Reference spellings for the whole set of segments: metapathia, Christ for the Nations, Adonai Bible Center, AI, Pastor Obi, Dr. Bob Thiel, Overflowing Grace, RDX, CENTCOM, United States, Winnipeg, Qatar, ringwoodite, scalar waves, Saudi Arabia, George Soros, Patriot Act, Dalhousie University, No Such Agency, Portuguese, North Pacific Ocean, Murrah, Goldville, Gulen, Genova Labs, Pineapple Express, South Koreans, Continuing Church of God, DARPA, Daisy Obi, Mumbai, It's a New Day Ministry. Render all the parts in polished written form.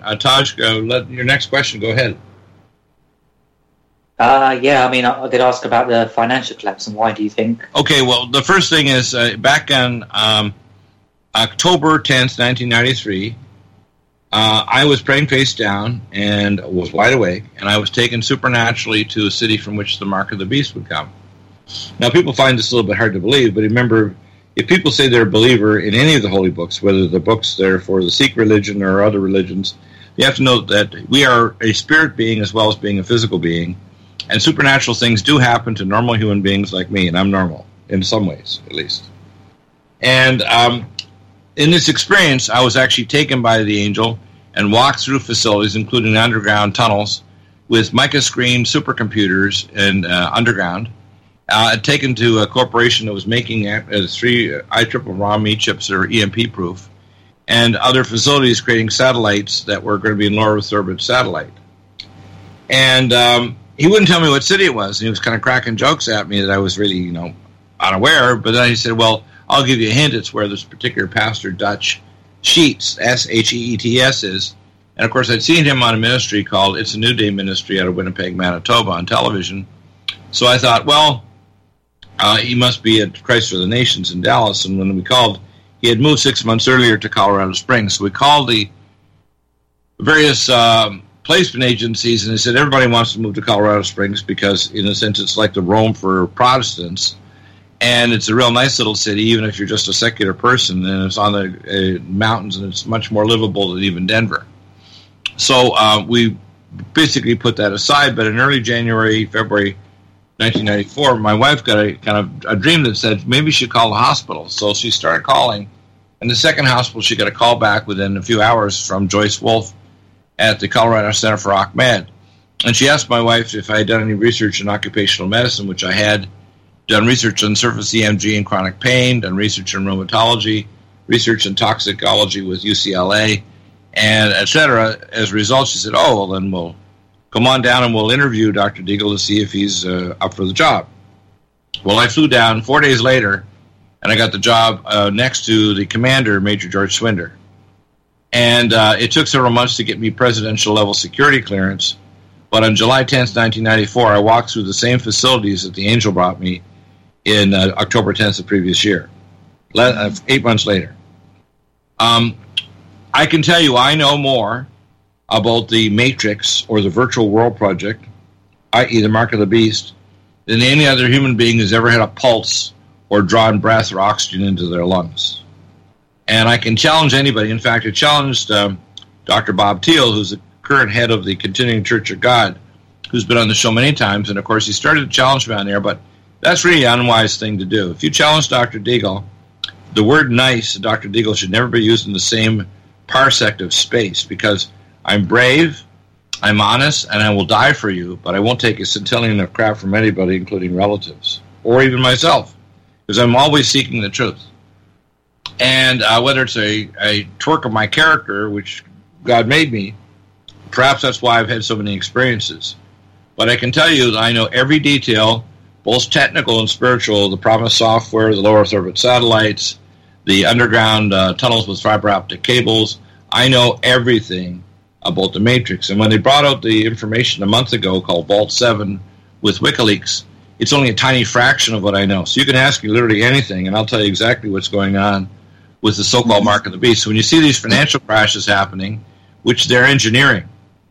Taj, let your next question go ahead. Yeah, I mean, I did ask about the financial collapse and why do you think? Okay, well, the first thing is back on October 10th, 1993, I was praying face down and was wide awake, and I was taken supernaturally to a city from which the mark of the beast would come. Now, people find this a little bit hard to believe, but remember, if people say they're a believer in any of the holy books, whether the books are for the Sikh religion or other religions, you have to know that we are a spirit being as well as being a physical being, and supernatural things do happen to normal human beings like me, and I'm normal, in some ways, at least. And in this experience, I was actually taken by the angel and walked through facilities, including underground tunnels, with mica screen supercomputers and underground, taken to a corporation that was making three IEEE chips that are EMP-proof, and other facilities creating satellites that were going to be in low Earth orbit satellite. And he wouldn't tell me what city it was, and he was kind of cracking jokes at me that I was really, you know, unaware. But then he said, well, I'll give you a hint. It's where this particular pastor, Dutch Sheets, S-H-E-E-T-S, is. And, of course, I'd seen him on a ministry called It's a New Day Ministry out of Winnipeg, Manitoba, on television. So I thought, well, he must be at Christ for the Nations in Dallas. And when we called, he had moved 6 months earlier to Colorado Springs. So we called the various placement agencies, and they said everybody wants to move to Colorado Springs because, in a sense, it's like the Rome for Protestants, and it's a real nice little city, even if you're just a secular person, and it's on the mountains, and it's much more livable than even Denver. So we basically put that aside, but in early January, February 1994, my wife got a kind of a dream that said maybe she called the hospital, so she started calling, and the second hospital, she got a call back within a few hours from Joyce Wolf at the Colorado Center for Och Med. And she asked my wife if I had done any research in occupational medicine, which I had done research on surface EMG and chronic pain, done research in rheumatology, research in toxicology with UCLA, and et cetera. As a result, she said, oh, well, then we'll come on down and we'll interview Dr. Deagle to see if he's up for the job. Well, I flew down 4 days later, and I got the job next to the commander, Major George Swinder. And it took several months to get me presidential-level security clearance. But on July 10th, 1994, I walked through the same facilities that the angel brought me in October 10th of the previous year, 8 months later. I can tell you I know more about the Matrix or the Virtual World Project, i.e. the Mark of the Beast, than any other human being who's ever had a pulse or drawn breath or oxygen into their lungs. And I can challenge anybody. In fact, I challenged Dr. Bob Thiel, who's the current head of the Continuing Church of God, who's been on the show many times. And, of course, he started to challenge me on there, but that's really an unwise thing to do. If you challenge Dr. Deagle, the word nice, Dr. Deagle, should never be used in the same parsec of space, because I'm brave, I'm honest, and I will die for you, but I won't take a centillion of crap from anybody, including relatives, or even myself, because I'm always seeking the truth. And whether it's a twerk of my character, which God made me, perhaps that's why I've had so many experiences. But I can tell you that I know every detail, both technical and spiritual, the promised software, the low Earth orbit satellites, the underground tunnels with fiber optic cables. I know everything about the Matrix. And when they brought out the information a month ago called Vault 7 with WikiLeaks, it's only a tiny fraction of what I know. So you can ask me literally anything, and I'll tell you exactly what's going on with the so-called Mark of the Beast. So when you see these financial crashes happening, which they're engineering,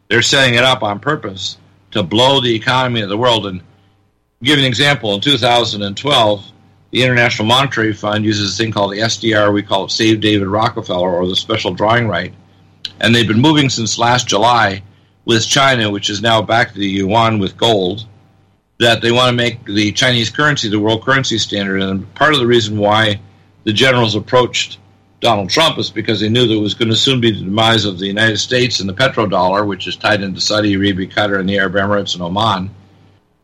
they're setting it up on purpose to blow the economy of the world. And I'll give you an example. In 2012, the International Monetary Fund uses a thing called the SDR. We call it Save David Rockefeller, or the Special Drawing Right. And they've been moving since last July with China, which is now back to the yuan with gold, that they want to make the Chinese currency the world currency standard. And part of the reason why the generals approached Donald Trump is because they knew that it was going to soon be the demise of the United States and the petrodollar, which is tied into Saudi Arabia, Qatar, and the Arab Emirates, and Oman.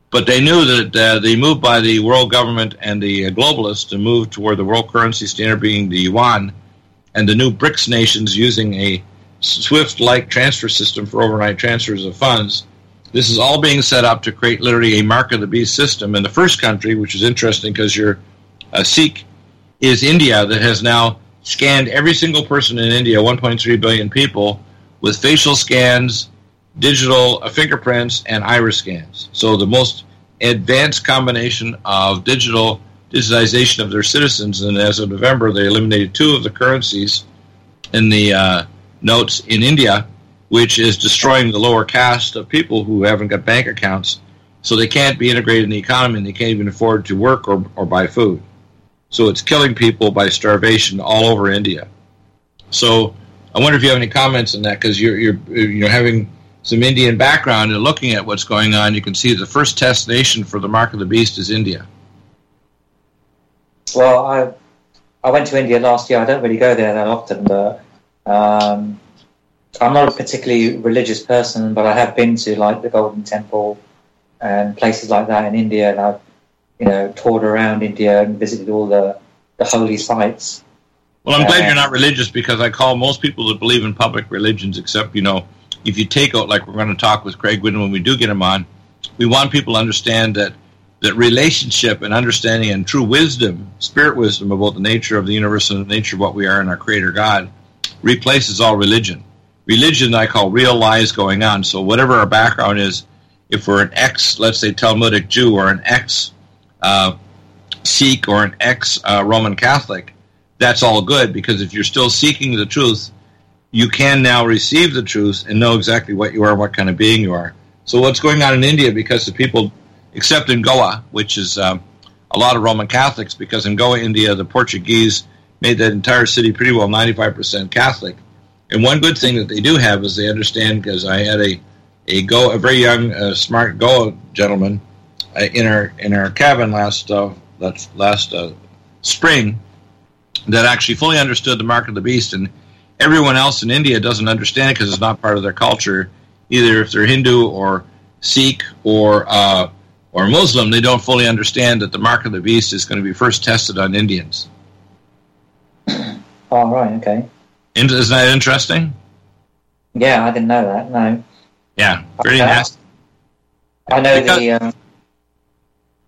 But they knew that the move by the world government and the globalists to move toward the world currency standard being the yuan, and the new BRICS nations using a SWIFT-like transfer system for overnight transfers of funds, this is all being set up to create literally a Mark of the Beast system. And the first country, which is interesting because you're a Sikh, is India, that has now scanned every single person in India, 1.3 billion people, with facial scans, digital fingerprints, and iris scans. So the most advanced combination of digitization of their citizens. And as of November, they eliminated two of the currencies in the notes in India, which is destroying the lower caste of people who haven't got bank accounts. So they can't be integrated in the economy, and they can't even afford to work or buy food. So it's killing people by starvation all over India. So I wonder if you have any comments on that, because you're having some Indian background and looking at what's going on. You can see the first test nation for the mark of the beast is India. Well, I went to India last year. I don't really go there that often, but I'm not a particularly religious person, but I have been to like the Golden Temple and places like that in India, and I've toured around India and visited all the holy sites. Well, I'm glad you're not religious, because I call most people that believe in public religions, except, if you take out, like we're going to talk with Craig Wynn when we do get him on, we want people to understand that relationship and understanding and true wisdom, spirit wisdom about the nature of the universe and the nature of what we are in our Creator God, replaces all religion. Religion I call real lies going on. So whatever our background is, if we're an ex, let's say, Talmudic Jew, or an ex Sikh, or an ex Roman Catholic, that's all good, because if you're still seeking the truth, you can now receive the truth and know exactly what you are, what kind of being you are. So what's going on in India, because the people, except in Goa, which is a lot of Roman Catholics, because in Goa, India, the Portuguese made that entire city pretty well 95% Catholic. And one good thing that they do have is they understand, because I had a very young, smart Goa gentleman in our cabin last spring, that actually fully understood the mark of the beast, and everyone else in India doesn't understand it because it's not part of their culture. Either if they're Hindu or Sikh or Muslim, they don't fully understand that the mark of the beast is going to be first tested on Indians. Oh, right, okay. Isn't that interesting? Yeah, I didn't know that, no. Yeah, very nasty.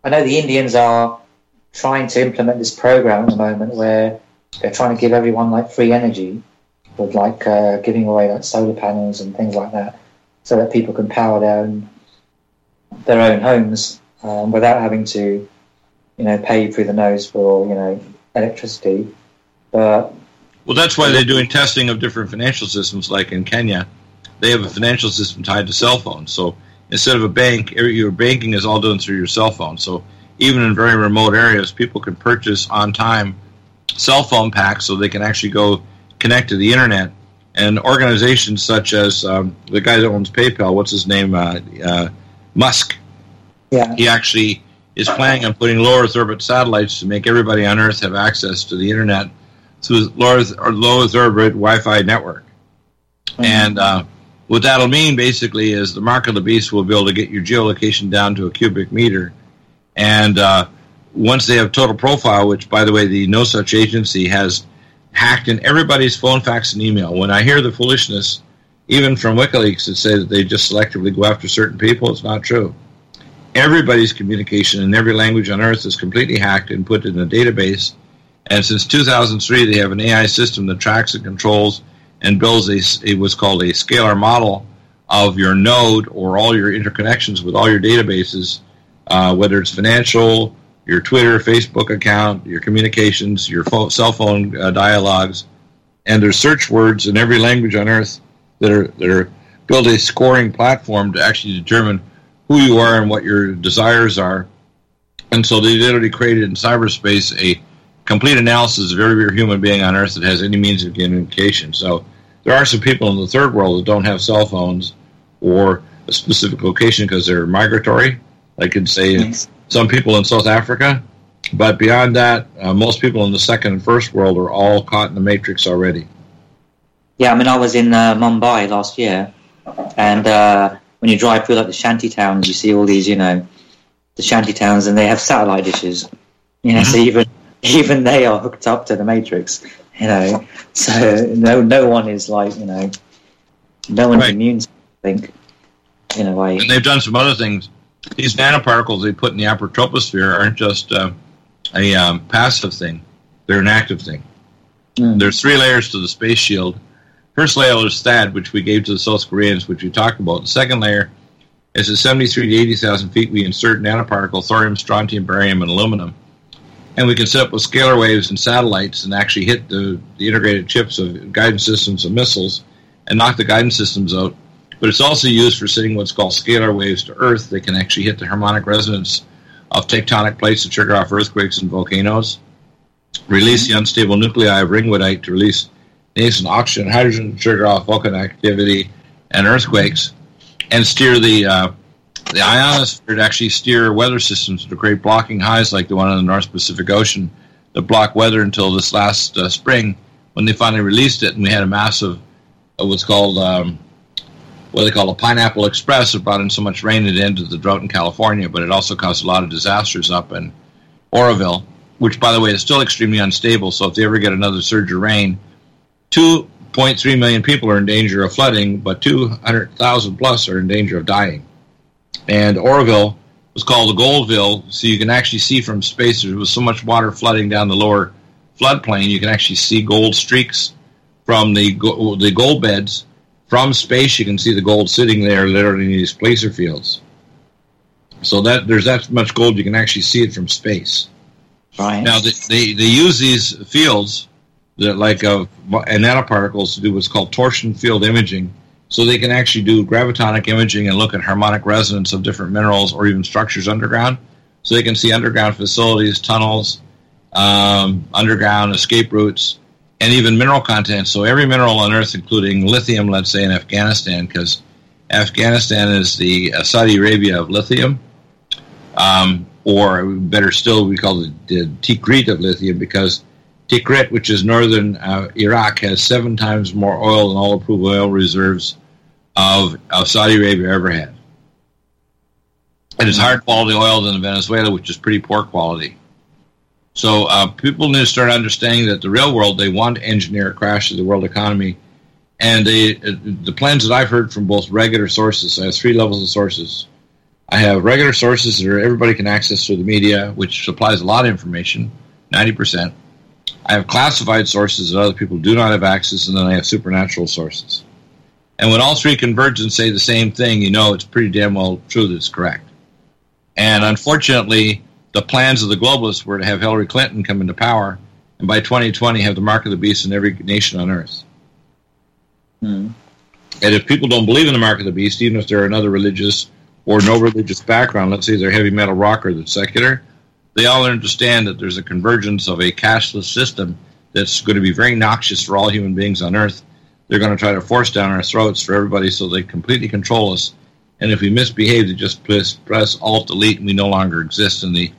I know the Indians are trying to implement this program at the moment where they're trying to give everyone like free energy with like giving away like solar panels and things like that, so that people can power their own homes without having to pay through the nose for electricity. But well, that's why they're doing testing of different financial systems. Like in Kenya, they have a financial system tied to cell phones. So instead of a bank, your banking is all done through your cell phone. So even in very remote areas, people can purchase on time cell phone packs so they can actually go connect to the internet. And organizations such as the guy that owns PayPal, what's his name, Musk, yeah, he actually is planning on putting low Earth orbit satellites to make everybody on Earth have access to the internet through low Earth orbit Wi-Fi network. Mm-hmm. And what that'll mean basically is the mark of the beast will be able to get your geolocation down to a cubic meter. And once they have total profile, which, by the way, the No Such Agency has hacked in everybody's phone, fax, and email. When I hear the foolishness, even from WikiLeaks, that say that they just selectively go after certain people, it's not true. Everybody's communication in every language on Earth is completely hacked and put in a database. And since 2003, they have an AI system that tracks and controls and builds what's called a scalar model of your node or all your interconnections with all your databases, whether it's financial, your Twitter, Facebook account, your communications, your cell phone dialogues, and there's search words in every language on Earth that are build a scoring platform to actually determine who you are and what your desires are. And so they literally created in cyberspace a complete analysis of every human being on Earth that has any means of communication. So there are some people in the third world that don't have cell phones or a specific location because they're migratory. I could say some people in South Africa, but beyond that, most people in the second and first world are all caught in the matrix already. Yeah, I mean, I was in Mumbai last year, and when you drive through like the shanty towns, you see all these, the shanty towns, and they have satellite dishes. So even they are hooked up to the matrix. So no one is like no one's right. Immune to it, I think, in a way. And they've done some other things. These nanoparticles they put in the upper troposphere aren't just a passive thing. They're an active thing. Mm. There's three layers to the space shield. First layer is STAAD, which we gave to the South Koreans, which we talked about. The second layer is at 73 to 80,000 feet, we insert nanoparticle, thorium, strontium, barium, and aluminum. And we can set up with scalar waves and satellites and actually hit the integrated chips of guidance systems of missiles and knock the guidance systems out. But it's also used for sending what's called scalar waves to Earth. They can actually hit the harmonic resonance of tectonic plates to trigger off earthquakes and volcanoes, release the unstable nuclei of ringwoodite to release nascent oxygen and hydrogen to trigger off volcanic activity and earthquakes, and steer the ionosphere to actually steer weather systems to create blocking highs like the one in the North Pacific Ocean that blocked weather until this last spring when they finally released it, and we had a massive what's called what they call a Pineapple Express. It brought in so much rain it ended the drought in California, but it also caused a lot of disasters up in Oroville, which, by the way, is still extremely unstable. So if they ever get another surge of rain, 2.3 million people are in danger of flooding, but 200,000 plus are in danger of dying. And Oroville was called the Goldville, so you can actually see from space there was so much water flooding down the lower floodplain, you can actually see gold streaks from the gold beds. From space, you can see the gold sitting there literally in these placer fields. So that there's that much gold, you can actually see it from space. Right. Now, they use these fields that like and nanoparticles to do what's called torsion field imaging, so they can actually do gravitonic imaging and look at harmonic resonance of different minerals or even structures underground. So they can see underground facilities, tunnels, underground escape routes, and even mineral content. So every mineral on Earth, including lithium, let's say, in Afghanistan, because Afghanistan is the Saudi Arabia of lithium, or better still, we call it the Tikrit of lithium, because Tikrit, which is northern Iraq, has 7 times more oil than all approved oil reserves of Saudi Arabia ever had. It is higher quality oil than Venezuela, which is pretty poor quality. So people need to start understanding that the real world, they want to engineer a crash of the world economy. And the plans that I've heard from both regular sources, I have 3 levels of sources. I have regular sources that everybody can access through the media, which supplies a lot of information, 90%. I have classified sources that other people do not have access, and then I have supernatural sources. And when all 3 converge and say the same thing, you know it's pretty damn well true that it's correct. And unfortunately, the plans of the globalists were to have Hillary Clinton come into power, and by 2020 have the mark of the beast in every nation on Earth. And if people don't believe in the mark of the beast, even if they're another religious or no religious background, let's say they're heavy metal rock or they're secular, they all understand that there's a convergence of a cashless system that's going to be very noxious for all human beings on Earth. They're going to try to force down our throats for everybody so they completely control us. And if we misbehave, they just press Alt-Delete and we no longer exist in the...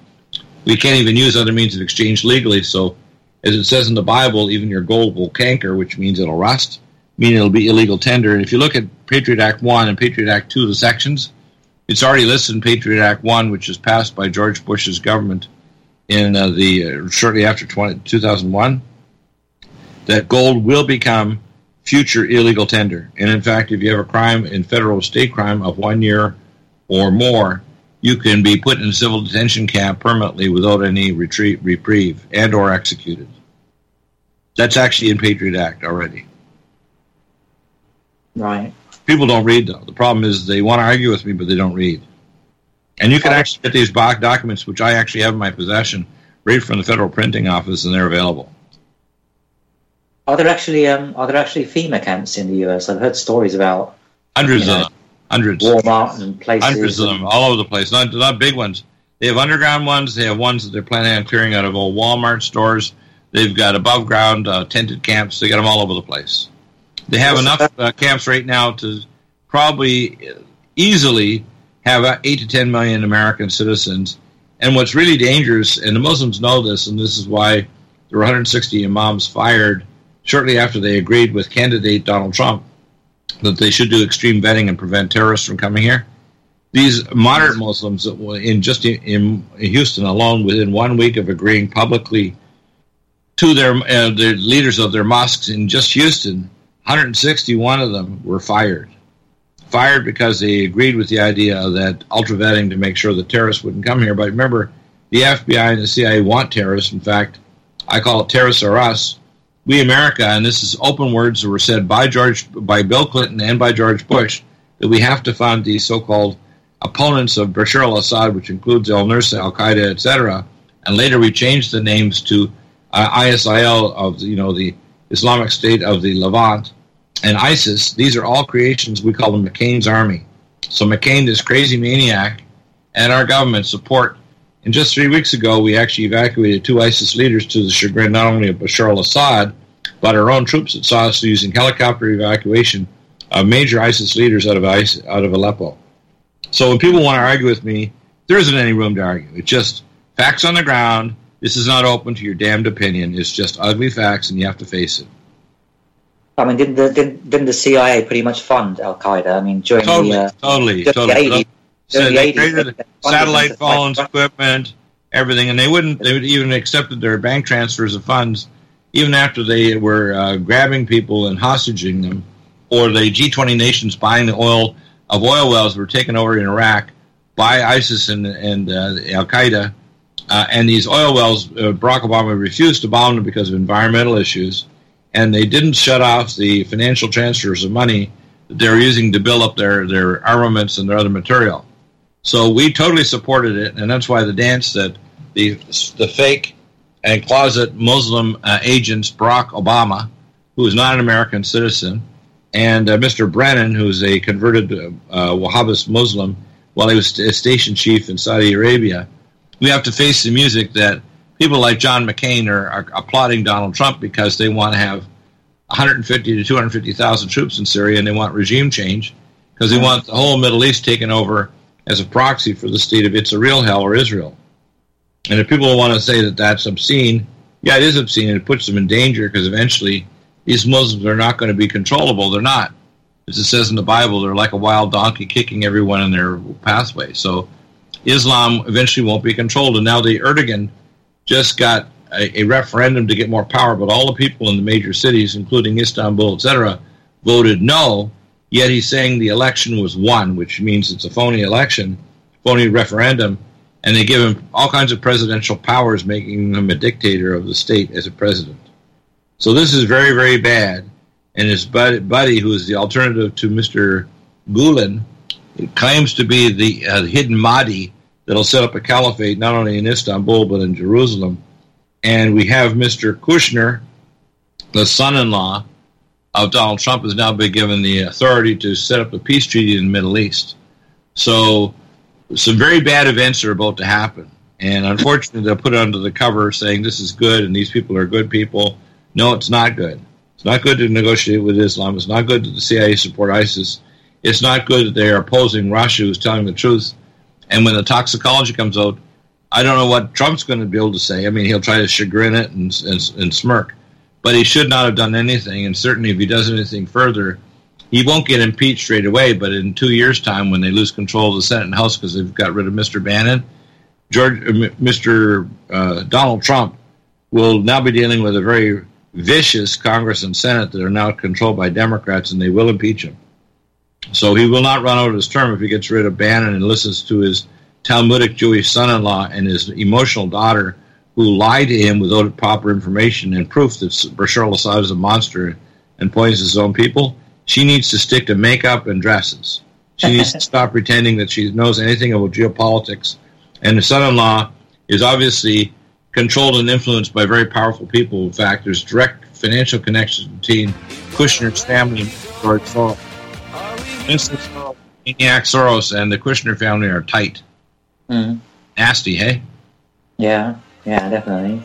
We can't even use other means of exchange legally, so as it says in the Bible, even your gold will canker, which means it'll rust, meaning it'll be illegal tender. And if you look at Patriot Act 1 and Patriot Act 2, the sections, it's already listed in Patriot Act 1, which was passed by George Bush's government in shortly after 2001, that gold will become future illegal tender. And in fact, if you have a crime in federal or state crime of 1 year or more, you can be put in a civil detention camp permanently without any reprieve and or executed. That's actually in Patriot Act already. Right. People don't read, though. The problem is they want to argue with me, but they don't read. And you can actually get these documents, which I actually have in my possession, right from the Federal Printing Office, and they're available. Are there actually FEMA camps in the U.S.? I've heard stories about... Hundreds of them. Hundreds. Walmart and places. Hundreds of them all over the place. Not big ones. They have underground ones. They have ones that they're planning on clearing out of old Walmart stores. They've got above-ground tented camps. They got them all over the place. They have enough camps right now to probably easily have 8 to 10 million American citizens. And what's really dangerous, and the Muslims know this, and this is why there were 160 imams fired shortly after they agreed with candidate Donald Trump that they should do extreme vetting and prevent terrorists from coming here. These moderate Muslims that were in Houston alone, within 1 week of agreeing publicly to their leaders of their mosques in just Houston, 161 of them were fired. Fired because they agreed with the idea that ultra-vetting to make sure that terrorists wouldn't come here. But remember, the FBI and the CIA want terrorists. In fact, I call it terrorists are us. we America, and this is open words that were said by Bill Clinton and by George Bush, that we have to fund these so-called opponents of Bashar al-Assad, which includes al-Nusra, al-Qaeda, etc., and later we changed the names to ISIL, of the Islamic State of the Levant, and ISIS. These are all creations. We call them McCain's army. So McCain, this crazy maniac, and our government support. And just 3 weeks ago, we actually evacuated two ISIS leaders to the chagrin not only of Bashar al-Assad, but our own troops that saw us using helicopter evacuation of major ISIS leaders out of Aleppo. So when people want to argue with me, there isn't any room to argue. It's just facts on the ground. This is not open to your damned opinion. It's just ugly facts, and you have to face it. I mean, didn't the CIA pretty much fund Al-Qaeda? I mean, during the 80s. So they created satellite phones, equipment, everything, and they would even accepted their bank transfers of funds, even after they were grabbing people and hostaging them, or the G20 nations buying the oil of oil wells that were taken over in Iraq by ISIS and Al-Qaeda, and these oil wells, Barack Obama refused to bomb them because of environmental issues, and they didn't shut off the financial transfers of money that they were using to build up their armaments and their other material. So we totally supported it, and that's why the dance that the fake and closet Muslim agents, Barack Obama, who is not an American citizen, and Mr. Brennan, who's a converted Wahhabist Muslim, while he was a station chief in Saudi Arabia, we have to face the music that people like John McCain are applauding Donald Trump because they want to have 150 to 250,000 troops in Syria, and they want regime change because they want the whole Middle East taken over as a proxy for the state of It's a Real Hell or Israel. And if people want to say that that's obscene, yeah, it is obscene, and it puts them in danger because eventually these Muslims are not going to be controllable. They're not. As it says in the Bible, they're like a wild donkey kicking everyone in their pathway. So Islam eventually won't be controlled. And now the Erdogan just got a referendum to get more power, but all the people in the major cities, including Istanbul, etc., voted no. Yet he's saying the election was won, which means it's a phony election, phony referendum, and they give him all kinds of presidential powers, making him a dictator of the state as a president. So this is very, very bad. And his buddy, who is the alternative to Mr. Gulen, claims to be the hidden Mahdi that will set up a caliphate not only in Istanbul but in Jerusalem. And we have Mr. Kushner, the son-in-law of Donald Trump, has now been given the authority to set up a peace treaty in the Middle East. So some very bad events are about to happen. And unfortunately, they'll put it under the cover saying this is good and these people are good people. No, it's not good. It's not good to negotiate with Islam. It's not good that the CIA support ISIS. It's not good that they are opposing Russia, who's telling the truth. And when the toxicology comes out, I don't know what Trump's going to be able to say. I mean, he'll try to chagrin it and smirk. But he should not have done anything, and certainly if he does anything further, he won't get impeached straight away, but in 2 years' time when they lose control of the Senate and House because they've got rid of Mr. Bannon, Donald Trump will now be dealing with a very vicious Congress and Senate that are now controlled by Democrats, and they will impeach him. So he will not run out of his term if he gets rid of Bannon and listens to his Talmudic Jewish son-in-law and his emotional daughter, who lied to him without proper information and proof that Bashar al-Assad is a monster and poisons his own people. She needs to stick to makeup and dresses. She needs to stop pretending that she knows anything about geopolitics. And the son-in-law is obviously controlled and influenced by very powerful people. In fact, there's direct financial connections between Kushner's family and George Soros. Vincent Soros, Maniac Soros, and the Kushner family are tight. Mm. Nasty, hey? Yeah. Yeah, definitely.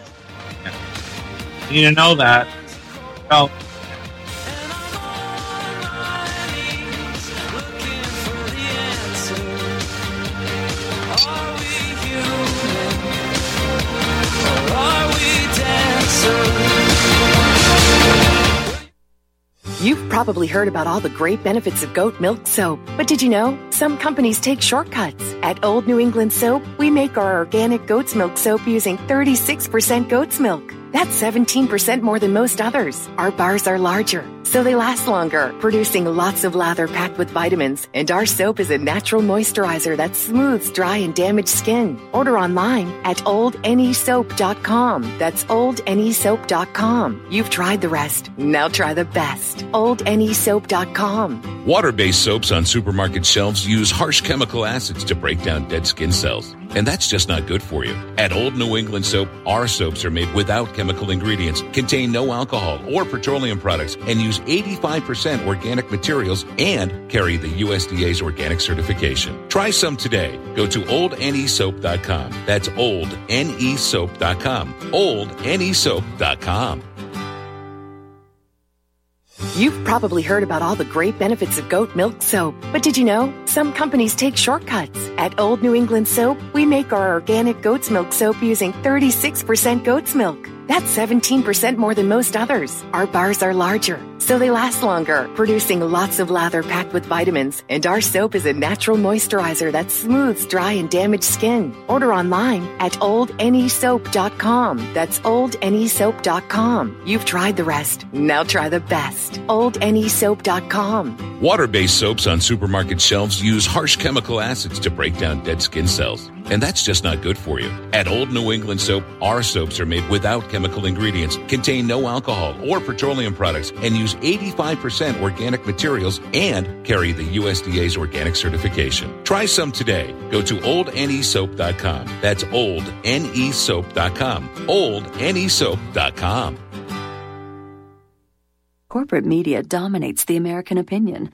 Yeah. You know that. Well, you've probably heard about all the great benefits of goat milk soap, but did you know some companies take shortcuts? At Old New England Soap, we make our organic goat's milk soap using 36% goat's milk. That's 17% more than most others. Our bars are larger, so they last longer, producing lots of lather packed with vitamins. And our soap is a natural moisturizer that smooths dry and damaged skin. Order online at oldannysoap.com. That's oldannysoap.com. You've tried the rest. Now try the best. oldannysoap.com. Water-based soaps on supermarket shelves use harsh chemical acids to break down dead skin cells. And that's just not good for you. At Old New England Soap, our soaps are made without chemical ingredients, contain no alcohol or petroleum products, and use 85% organic materials and carry the USDA's organic certification. Try some today. Go to oldnesoap.com. That's oldnesoap.com. Oldnesoap.com. You've probably heard about all the great benefits of goat milk soap, but did you know some companies take shortcuts? At Old New England Soap, we make our organic goat's milk soap using 36% goat's milk. That's 17% more than most others. Our bars are larger, so they last longer, producing lots of lather packed with vitamins. And our soap is a natural moisturizer that smooths dry and damaged skin. Order online at oldannysoap.com. That's oldannysoap.com. You've tried the rest. Now try the best. oldannysoap.com. Water-based soaps on supermarket shelves use harsh chemical acids to break down dead skin cells. And that's just not good for you. At Old New England Soap, our soaps are made without chemical ingredients, contain no alcohol or petroleum products, and use 85% organic materials and carry the USDA's organic certification. Try some today. Go to oldnesoap.com. That's oldnesoap.com. Oldnesoap.com. Corporate media dominates the American opinion.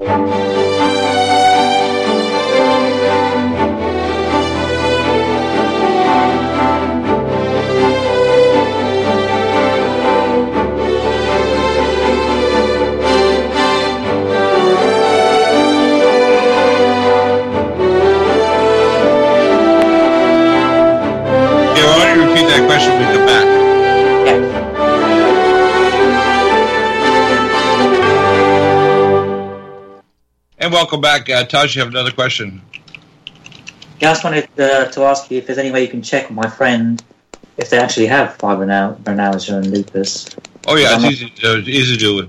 Yeah, why don't you repeat that question when we come back? And welcome back. Taj, you have another question. Yeah, I just wanted to ask you if there's any way you can check with my friend if they actually have fibromyalgia and lupus. Oh, yeah, it's easy to do.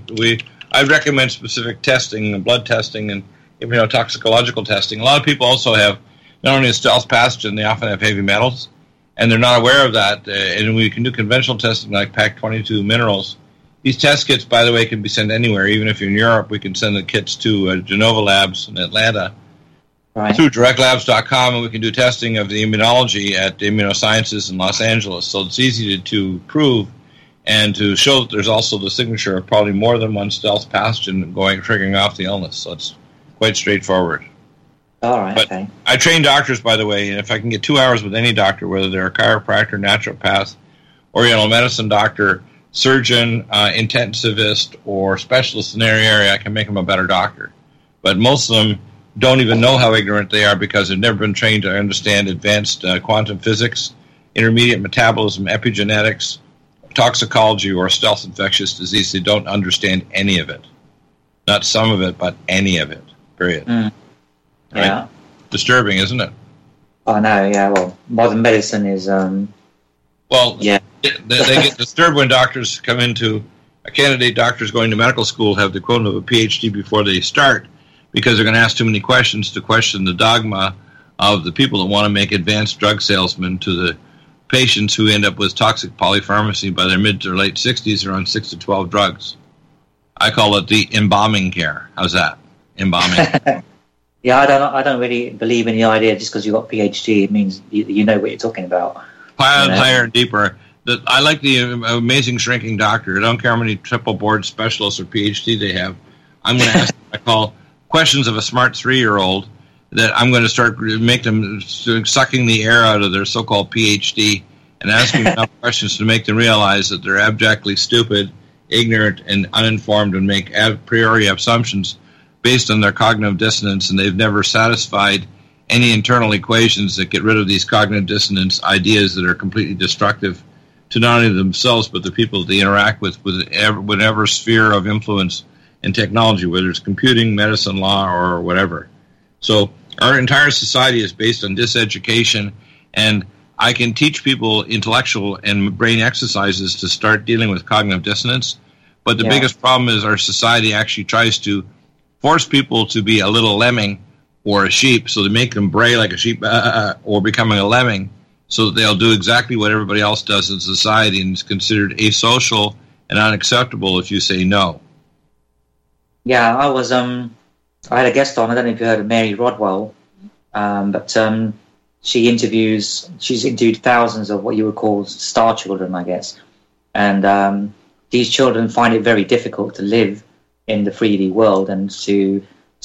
I recommend specific testing, blood testing, and immunotoxicological testing. A lot of people also have not only a stealth pathogen, they often have heavy metals, and they're not aware of that. And we can do conventional testing like PAC-22 minerals. These test kits, by the way, can be sent anywhere. Even if you're in Europe, we can send the kits to Genova Labs in Atlanta. Right. Through directlabs.com, and we can do testing of the immunology at Immunosciences in Los Angeles. So it's easy to prove and to show that there's also the signature of probably more than one stealth pathogen triggering off the illness. So it's quite straightforward. All right. But okay. I train doctors, by the way, and if I can get 2 hours with any doctor, whether they're a chiropractor, naturopath, oriental medicine doctor, surgeon, intensivist, or specialist in their area, I can make them a better doctor. But most of them don't even know how ignorant they are because they've never been trained to understand advanced quantum physics, intermediate metabolism, epigenetics, toxicology, or stealth infectious disease. They don't understand any of it. Not some of it, but any of it, period. Mm. Yeah. Right? Disturbing, isn't it? Oh, no, yeah. Well, modern medicine is... Well, yeah. They get disturbed when doctors come into a candidate. Doctors going to medical school have the equivalent of a PhD before they start because they're going to ask too many questions to question the dogma of the people that want to make advanced drug salesmen to the patients who end up with toxic polypharmacy by their mid to late 60s. They're on 6 to 12 drugs. I call it the embalming care. How's that? Embalming. Yeah, I don't really believe in the idea just because you got PhD, it means you know what you're talking about. Higher and deeper. I like the amazing shrinking doctor. I don't care how many triple board specialists or PhD they have. I'm going to ask what I call questions of a smart 3-year-old that I'm going to start make them sucking the air out of their so-called PhD and asking enough questions to make them realize that they're abjectly stupid, ignorant, and uninformed and make a priori assumptions based on their cognitive dissonance, and they've never satisfied any internal equations that get rid of these cognitive dissonance ideas that are completely destructive to not only themselves but the people they interact with whatever sphere of influence and technology, whether it's computing, medicine, law, or whatever. So our entire society is based on diseducation, and I can teach people intellectual and brain exercises to start dealing with cognitive dissonance, but the biggest problem is our society actually tries to force people to be a little lemming or a sheep, so they make them bray like a sheep or becoming a lemming, so that they'll do exactly what everybody else does in society, and it's considered asocial and unacceptable if you say no. Yeah, I was I had a guest on. I don't know if you heard of Mary Rodwell, but she's interviewed thousands of what you would call star children, I guess. And these children find it very difficult to live in the 3D world and to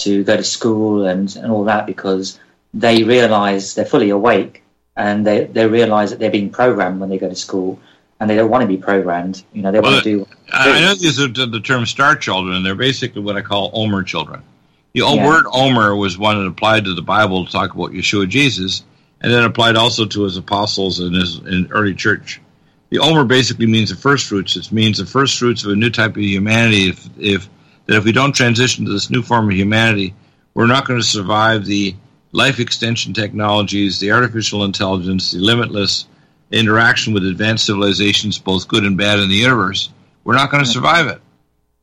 go to school and all that, because they realize they're fully awake and they realize that they're being programmed when they go to school, and they don't want to be programmed. You know, they want to do. I know these are the term star children. They're basically what I call Omer children. The old word Omer was one that applied to the Bible to talk about Yeshua Jesus, and then applied also to his apostles and in early church. The Omer basically means the first fruits. It means the first fruits of a new type of humanity. If we don't transition to this new form of humanity, we're not going to survive the life extension technologies, the artificial intelligence, the limitless interaction with advanced civilizations, both good and bad, in the universe. We're not going to survive it.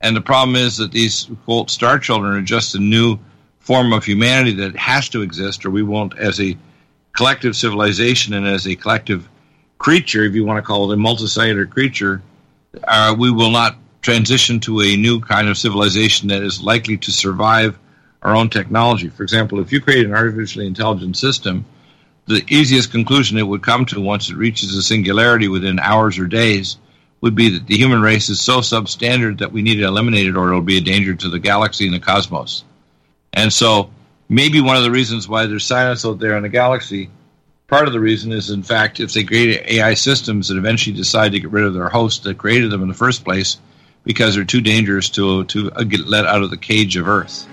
And the problem is that these, quote, star children are just a new form of humanity that has to exist, or we won't, as a collective civilization and as a collective creature, if you want to call it a multicellular creature, we will not transition to a new kind of civilization that is likely to survive our own technology. For example, if you create an artificially intelligent system, the easiest conclusion it would come to once it reaches a singularity within hours or days would be that the human race is so substandard that we need to eliminate it, or it'll be a danger to the galaxy and the cosmos. And so maybe one of the reasons why there's silence out there in the galaxy, part of the reason is, in fact, if they create AI systems that eventually decide to get rid of their host that created them in the first place because they're too dangerous to get let out of the cage of Earth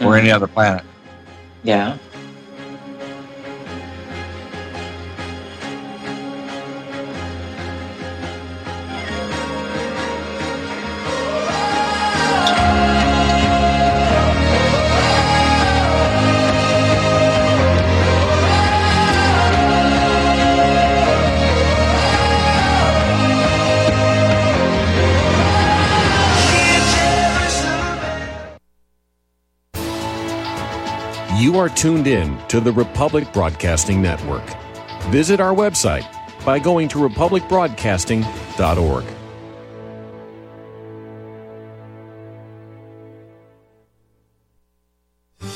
or any other planet. Yeah. You are tuned in to the Republic Broadcasting Network. Visit our website by going to republicbroadcasting.org.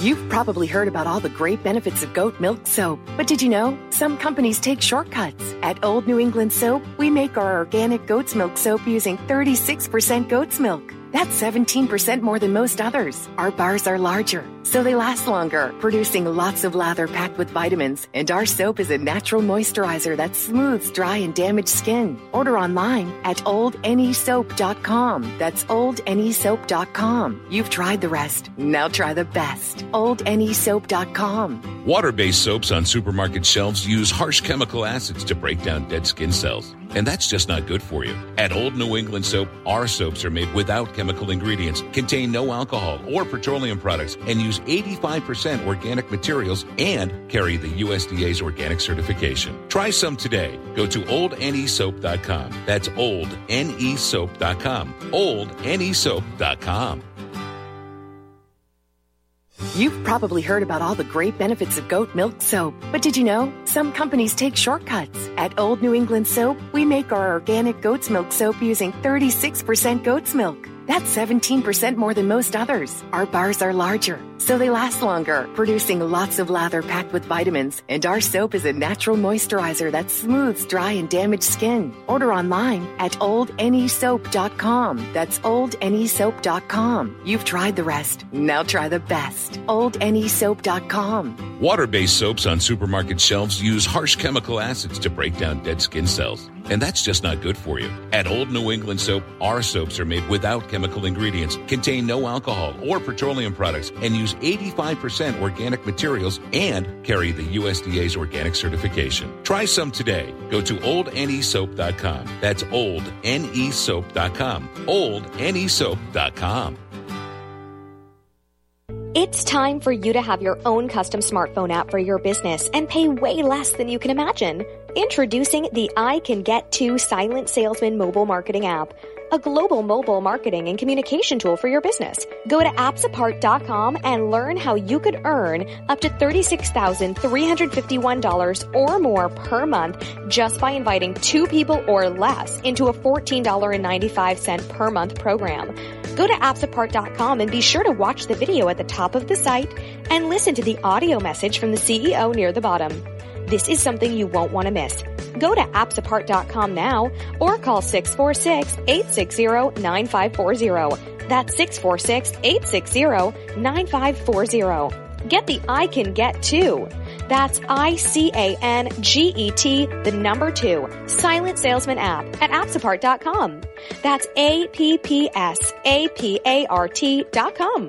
You've probably heard about all the great benefits of goat milk soap, but did you know some companies take shortcuts? At Old New England Soap, we make our organic goat's milk soap using 36% goat's milk. That's 17% more than most others. Our bars are larger, so they last longer, producing lots of lather packed with vitamins. And our soap is a natural moisturizer that smooths dry and damaged skin. Order online at oldnesoap.com. That's oldnesoap.com. You've tried the rest. Now try the best. Oldnesoap.com. Water-based soaps on supermarket shelves use harsh chemical acids to break down dead skin cells. And that's just not good for you. At Old New England Soap, our soaps are made without chemical ingredients, contain no alcohol or petroleum products, and use 85% organic materials and carry the USDA's organic certification. Try some today. Go to oldnesoap.com. That's oldnesoap.com. Oldnesoap.com. You've probably heard about all the great benefits of goat milk soap, but did you know some companies take shortcuts? At Old New England Soap, we make our organic goat's milk soap using 36% goat's milk. That's 17% more than most others. Our bars are larger, so they last longer, producing lots of lather packed with vitamins. And our soap is a natural moisturizer that smooths dry and damaged skin. Order online at oldannysoap.com. That's oldannysoap.com. You've tried the rest. Now try the best. oldannysoap.com. Water-based soaps on supermarket shelves use harsh chemical acids to break down dead skin cells. And that's just not good for you. At Old New England Soap, our soaps are made without chemical ingredients, contain no alcohol or petroleum products, and use 85% organic materials and carry the USDA's organic certification. Try some today. Go to oldnesoap.com. That's oldnesoap.com. Oldnesoap.com. It's time for you to have your own custom smartphone app for your business and pay way less than you can imagine. Introducing the I Can Get To Silent Salesman mobile marketing app, a global mobile marketing and communication tool for your business. Go to appsapart.com and learn how you could earn up to $36,351 or more per month just by inviting two people or less into a $14.95 per month program. Go to appsapart.com and be sure to watch the video at the top of the site and listen to the audio message from the CEO near the bottom. This is something you won't want to miss. Go to appsapart.com now or call 646-860-9540. That's 646-860-9540. Get the I Can Get To. That's I-C-A-N-G-E-T, the number 2, Silent Salesman app at appsapart.com. That's A-P-P-S-A-P-A-R-T.com.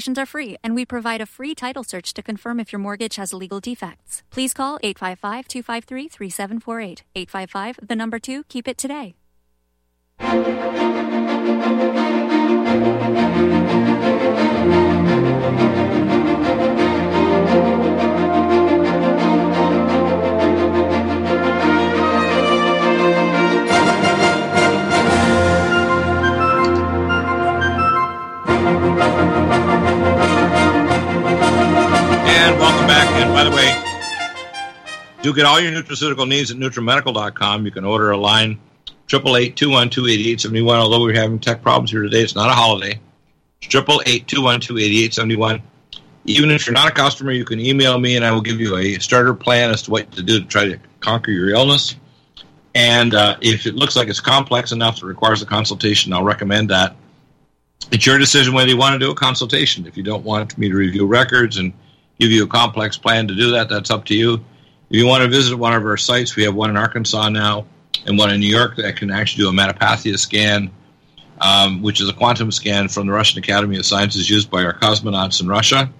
are free, and we provide a free title search to confirm if your mortgage has legal defects. Please call 855-253-3748. 855, the number 2, keep it today. And welcome back. And by the way, do get all your nutraceutical needs at NutraMedical.com. You can order a line 888-212-8871. Although we're having tech problems here today, it's not a holiday. It's 888-212-8871. Even if you're not a customer, you can email me and I will give you a starter plan as to what to do to try to conquer your illness. And if it looks like it's complex enough that requires a consultation, I'll recommend that. It's your decision whether you want to do a consultation. If you don't want me to review records and give you a complex plan to do that, that's up to you. If you want to visit one of our sites, we have one in Arkansas now and one in New York that can actually do a metapathia scan, which is a quantum scan from the Russian Academy of Sciences used by our cosmonauts in Russia.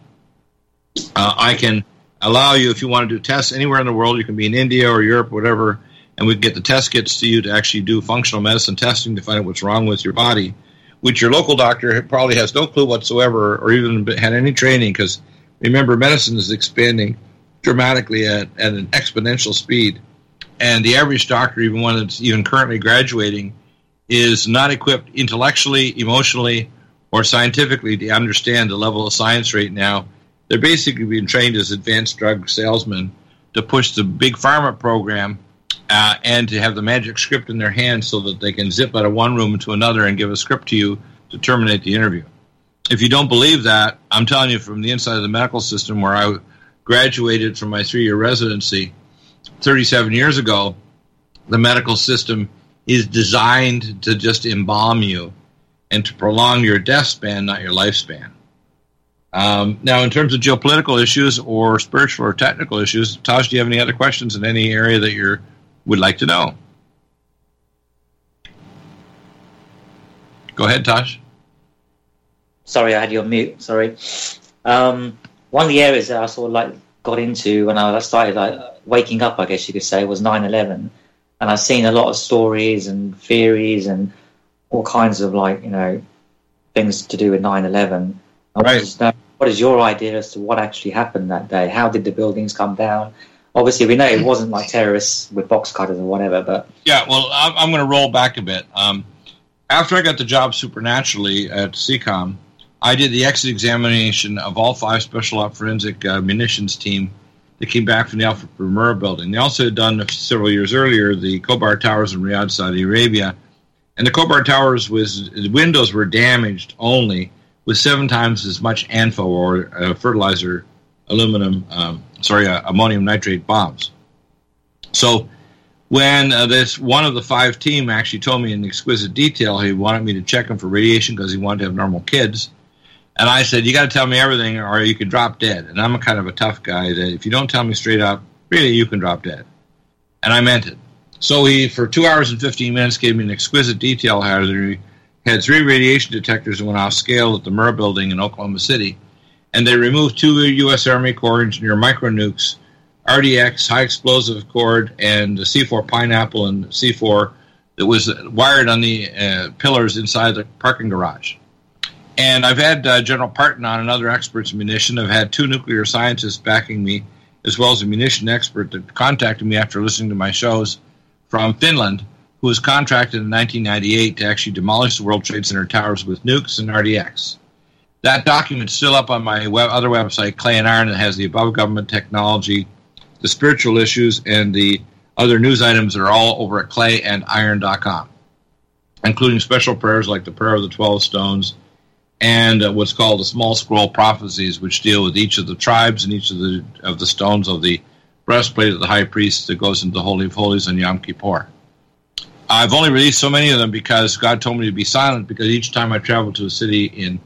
I can allow you, if you want to do tests anywhere in the world, you can be in India or Europe, whatever, and we can get the test kits to you to actually do functional medicine testing to find out what's wrong with your body, which your local doctor probably has no clue whatsoever or even had any training, because remember, medicine is expanding dramatically at an exponential speed, and the average doctor, even one that's even currently graduating, is not equipped intellectually, emotionally, or scientifically to understand the level of science right now. They're basically being trained as advanced drug salesmen to push the big pharma program and to have the magic script in their hands so that they can zip out of one room to another and give a script to you to terminate the interview. If you don't believe that, I'm telling you from the inside of the medical system where I graduated from my 3-year residency 37 years ago, the medical system is designed to just embalm you and to prolong your death span, not your lifespan. Now, in terms of geopolitical issues or spiritual or technical issues, Taj, do you have any other questions in any area that you're would like to know. Go ahead, Tosh. Sorry, I had you on mute. Sorry. One of the areas that I sort of like got into when I started like waking up, I guess you could say, was 9/11, and I've seen a lot of stories and theories and all kinds of like, you know, things to do with 9/11. Right. What is your idea as to what actually happened that day? How did the buildings come down? Obviously, we know it wasn't like terrorists with box cutters or whatever, but yeah. Well, I'm going to roll back a bit. After I got the job supernaturally at CECOM, I did the exit examination of all 5 special op forensic munitions team that came back from the Alfred Primera building. They also had done several years earlier the Khobar Towers in Riyadh, Saudi Arabia, and the Khobar Towers was the windows were damaged only with 7 times as much ANFO or fertilizer, aluminum, ammonium nitrate bombs. So when this one of the 5 team actually told me in exquisite detail he wanted me to check him for radiation because he wanted to have normal kids, and I said, you got to tell me everything or you can drop dead. And I'm a kind of a tough guy that if you don't tell me straight up, really, you can drop dead. And I meant it. So he, for 2 hours and 15 minutes, gave me an exquisite detail how they had 3 radiation detectors that went off scale at the Murrah building in Oklahoma City. And they removed 2 U.S. Army Corps engineer micronukes, RDX, high explosive cord, and the C4 Pineapple and C4 that was wired on the pillars inside the parking garage. And I've had General Parton on and other experts in munition. I've had 2 nuclear scientists backing me, as well as a munition expert that contacted me after listening to my shows from Finland, who was contracted in 1998 to actually demolish the World Trade Center towers with nukes and RDX. That document's still up on my other website, Clay and Iron, that has the above government technology, the spiritual issues, and the other news items that are all over at clayandiron.com, including special prayers like the Prayer of the 12 Stones, and what's called the Small Scroll Prophecies, which deal with each of the tribes and each of the stones of the breastplate of the high priest that goes into the Holy of Holies on Yom Kippur. I've only released so many of them because God told me to be silent, because each time I travel to a city in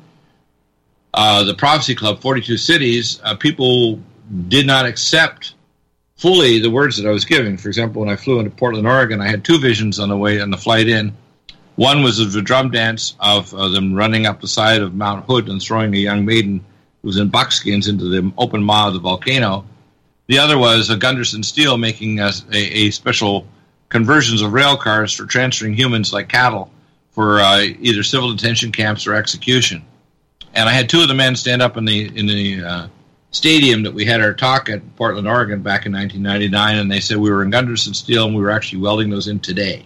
the Prophecy Club, 42 cities, people did not accept fully the words that I was giving. For example, when I flew into Portland, Oregon, I had 2 visions on the flight in. One was the drum dance of them running up the side of Mount Hood and throwing a young maiden who was in buckskins into the open maw of the volcano. The other was Gunderson Steel making a special conversions of rail cars for transferring humans like cattle for either civil detention camps or execution. And I had 2 of the men stand up in the stadium that we had our talk at Portland, Oregon back in 1999, and they said we were in Gunderson Steel and we were actually welding those in today.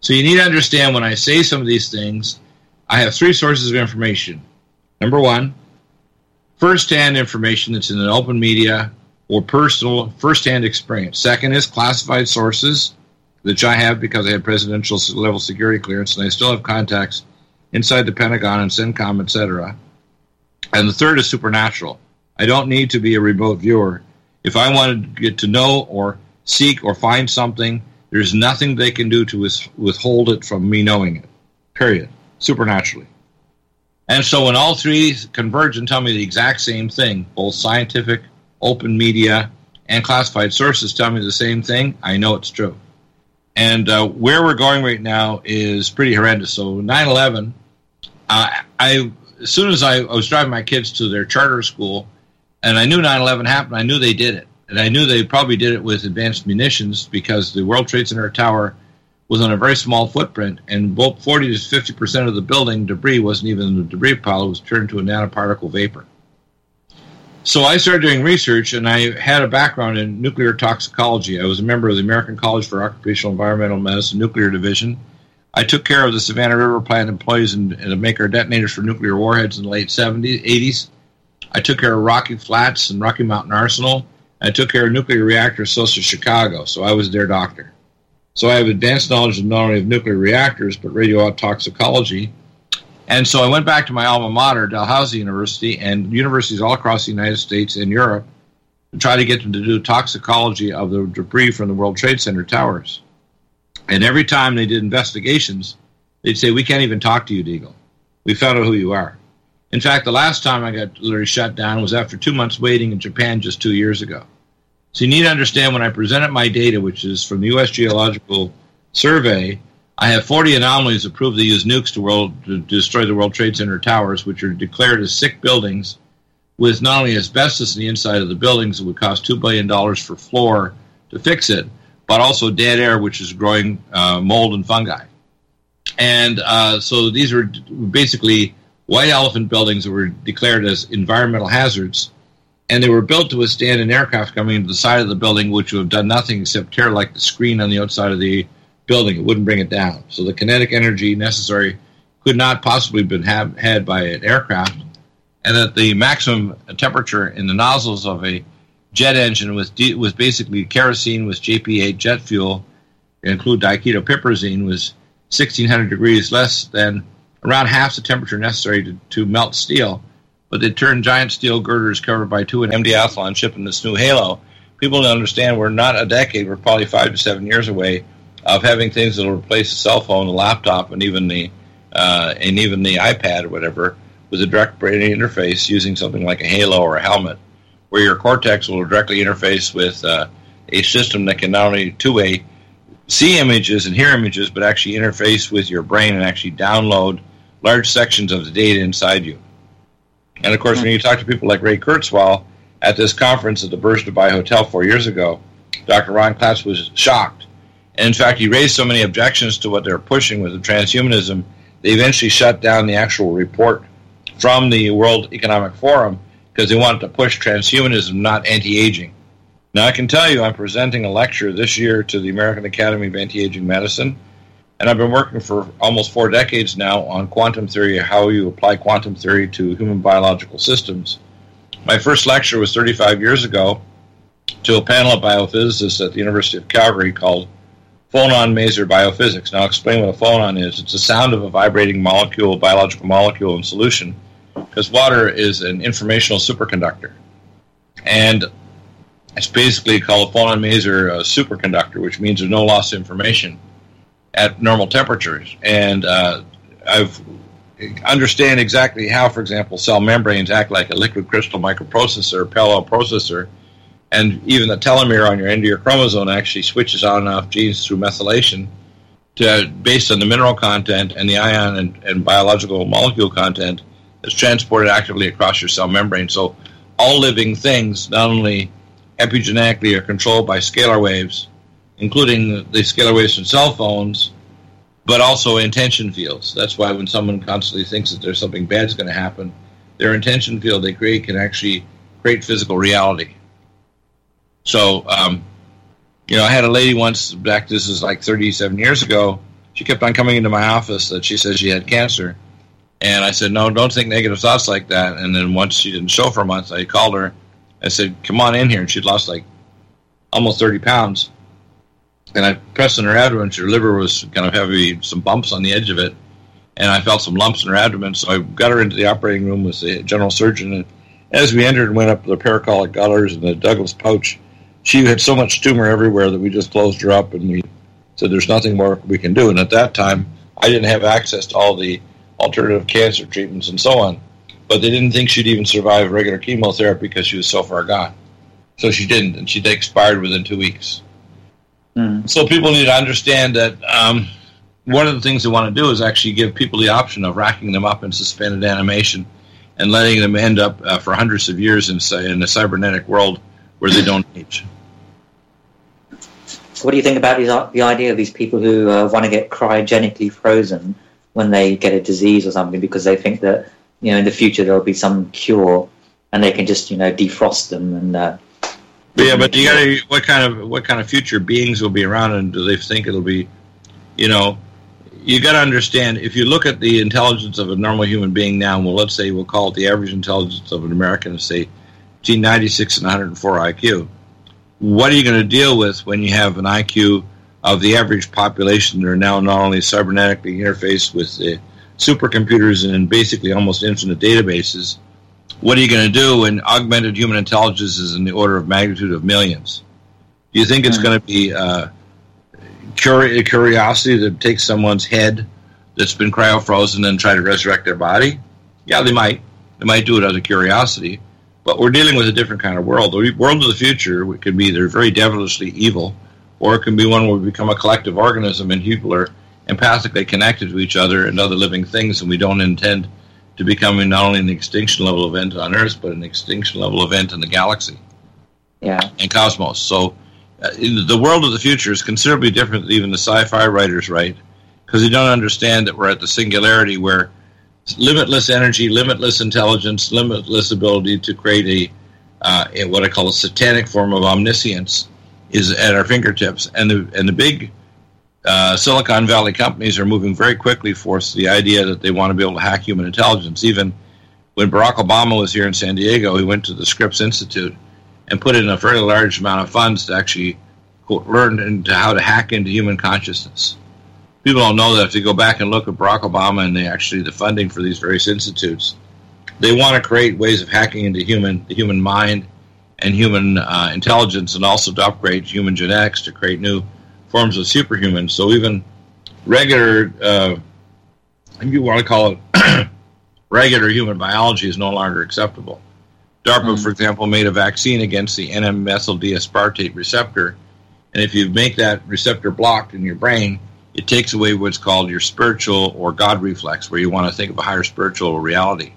So you need to understand when I say some of these things, I have 3 sources of information. Number 1, first-hand information that's in an open media or personal first-hand experience. Second is classified sources, which I have because I had presidential-level security clearance, and I still have contacts inside the Pentagon and CENTCOM, etc. And the third is supernatural. I don't need to be a remote viewer. If I wanted to get to know or seek or find something, there's nothing they can do to withhold it from me knowing it, period, supernaturally. And so when all 3 converge and tell me the exact same thing, both scientific, open media, and classified sources tell me the same thing, I know it's true. And where we're going right now is pretty horrendous. So 9/11, as soon as I was driving my kids to their charter school, and I knew 9/11 happened, I knew they did it. And I knew they probably did it with advanced munitions, because the World Trade Center tower was on a very small footprint, and both 40 to 50% of the building debris wasn't even in the debris pile. It was turned to a nanoparticle vapor. So I started doing research, and I had a background in nuclear toxicology. I was a member of the American College for Occupational Environmental Medicine Nuclear Division. I took care of the Savannah River Plant employees and to make our detonators for nuclear warheads in the late 70s, 80s. I took care of Rocky Flats and Rocky Mountain Arsenal. I took care of nuclear reactors close to Chicago, so I was their doctor. So I have advanced knowledge not only of nuclear reactors, but radiotoxicology. And so I went back to my alma mater, Dalhousie University, and universities all across the United States and Europe to try to get them to do toxicology of the debris from the World Trade Center towers. And every time they did investigations, they'd say, we can't even talk to you, Deagle. We found out who you are. In fact, the last time I got literally shut down was after 2 months waiting in Japan just 2 years ago. So you need to understand when I presented my data, which is from the U.S. Geological Survey, I have 40 anomalies that prove they use nukes to destroy the World Trade Center towers, which are declared as sick buildings with not only asbestos in the inside of the buildings, it would cost $2 billion for floor to fix it, but also dead air, which is growing mold and fungi. And so these were basically white elephant buildings that were declared as environmental hazards, and they were built to withstand an aircraft coming into the side of the building, which would have done nothing except tear like the screen on the outside of the building. It wouldn't bring it down. So the kinetic energy necessary could not possibly have been had by an aircraft, and that the maximum temperature in the nozzles of a jet engine was basically kerosene with JP8 jet fuel, include diketopiperazine, was 1,600 degrees less than around half the temperature necessary to melt steel. But they turned giant steel girders covered by two MD Athlon ship in this new halo. People don't understand we're not a decade, we're probably 5 to 7 years away of having things that will replace the cell phone, the laptop, and even the iPad or whatever with a direct brain interface using something like a halo or a helmet, where your cortex will directly interface with a system that can not only two-way see images and hear images, but actually interface with your brain and actually download large sections of the data inside you. And, of course, when you talk to people like Ray Kurzweil at this conference at the Burj Dubai Hotel 4 years ago, Dr. Ron Klatz was shocked. And, in fact, he raised so many objections to what they're pushing with the transhumanism, they eventually shut down the actual report from the World Economic Forum because they wanted to push transhumanism, not anti-aging. Now, I can tell you I'm presenting a lecture this year to the American Academy of Anti-Aging Medicine, and I've been working for almost 4 decades now on quantum theory, how you apply quantum theory to human biological systems. My first lecture was 35 years ago to a panel of biophysicists at the University of Calgary called Phonon Maser Biophysics. Now, I'll explain what a phonon is. It's the sound of a vibrating molecule, biological molecule in solution, because water is an informational superconductor. And it's basically called a Phonon Maser superconductor, which means there's no loss of information at normal temperatures. And I understand exactly how, for example, cell membranes act like a liquid crystal microprocessor, parallel processor, and even the telomere on your end of your chromosome actually switches on and off genes through methylation to based on the mineral content and the ion and biological molecule content that's transported actively across your cell membrane. So all living things not only epigenetically are controlled by scalar waves, including the scalar waves from cell phones, but also intention fields. That's why when someone constantly thinks that there's something bad's going to happen, their intention field they create can actually create physical reality. So, I had a lady once, back this is like 37 years ago, she kept on coming into my office that she said she had cancer. And I said, no, don't think negative thoughts like that. And then once she didn't show for months, I called her. I said, come on in here. And she'd lost like almost 30 pounds. And I pressed on her abdomen. Her liver was kind of heavy, some bumps on the edge of it. And I felt some lumps in her abdomen. So I got her into the operating room with the general surgeon. And as we entered and went up the pericolic gutters and the Douglas pouch, she had so much tumor everywhere that we just closed her up. And we said, there's nothing more we can do. And at that time, I didn't have access to all the alternative cancer treatments and so on. But they didn't think she'd even survive regular chemotherapy because she was so far gone. So she didn't. And she expired within 2 weeks. So people need to understand that one of the things they want to do is actually give people the option of racking them up in suspended animation and letting them end up for hundreds of years in a cybernetic world where they don't age. So what do you think about the idea of these people who want to get cryogenically frozen when they get a disease or something because they think that, you know, in the future there will be some cure and they can just, you know, defrost them and... Yeah, but you gotta, what kind of future beings will be around, and do they think it'll be, you know, you got to understand, if you look at the intelligence of a normal human being now, well, let's say we'll call it the average intelligence of an American, say, between 96 and 104 IQ, what are you going to deal with when you have an IQ of the average population that are now not only cybernetically interfaced with the supercomputers and in basically almost infinite databases? What are you going to do when augmented human intelligence is in the order of magnitude of millions? Do you think it's going to be curiosity that takes someone's head that's been cryo-frozen and try to resurrect their body? Yeah, they might. They might do it out of curiosity. But we're dealing with a different kind of world. The world of the future could be either very devilishly evil, or it can be one where we become a collective organism and people are empathically connected to each other and other living things, and we don't intend to become not only an extinction-level event on Earth, but an extinction-level event in the galaxy and cosmos. So the world of the future is considerably different than even the sci-fi writers write, because they don't understand that we're at the singularity where limitless energy, limitless intelligence, limitless ability to create a what I call a satanic form of omniscience is at our fingertips. And the big Silicon Valley companies are moving very quickly towards the idea that they want to be able to hack human intelligence. Even when Barack Obama was here in San Diego, he went to the Scripps Institute and put in a fairly large amount of funds to actually learn into how to hack into human consciousness. People don't know that if they go back and look at Barack Obama and the funding for these various institutes, they want to create ways of hacking into the human mind and human intelligence, and also to upgrade human genetics to create new forms of superhumans. So even regular, if you want to call it regular human biology, is no longer acceptable. DARPA, for example, made a vaccine against the N-methyl D-aspartate receptor, and if you make that receptor blocked in your brain, it takes away what's called your spiritual or God reflex, where you want to think of a higher spiritual reality.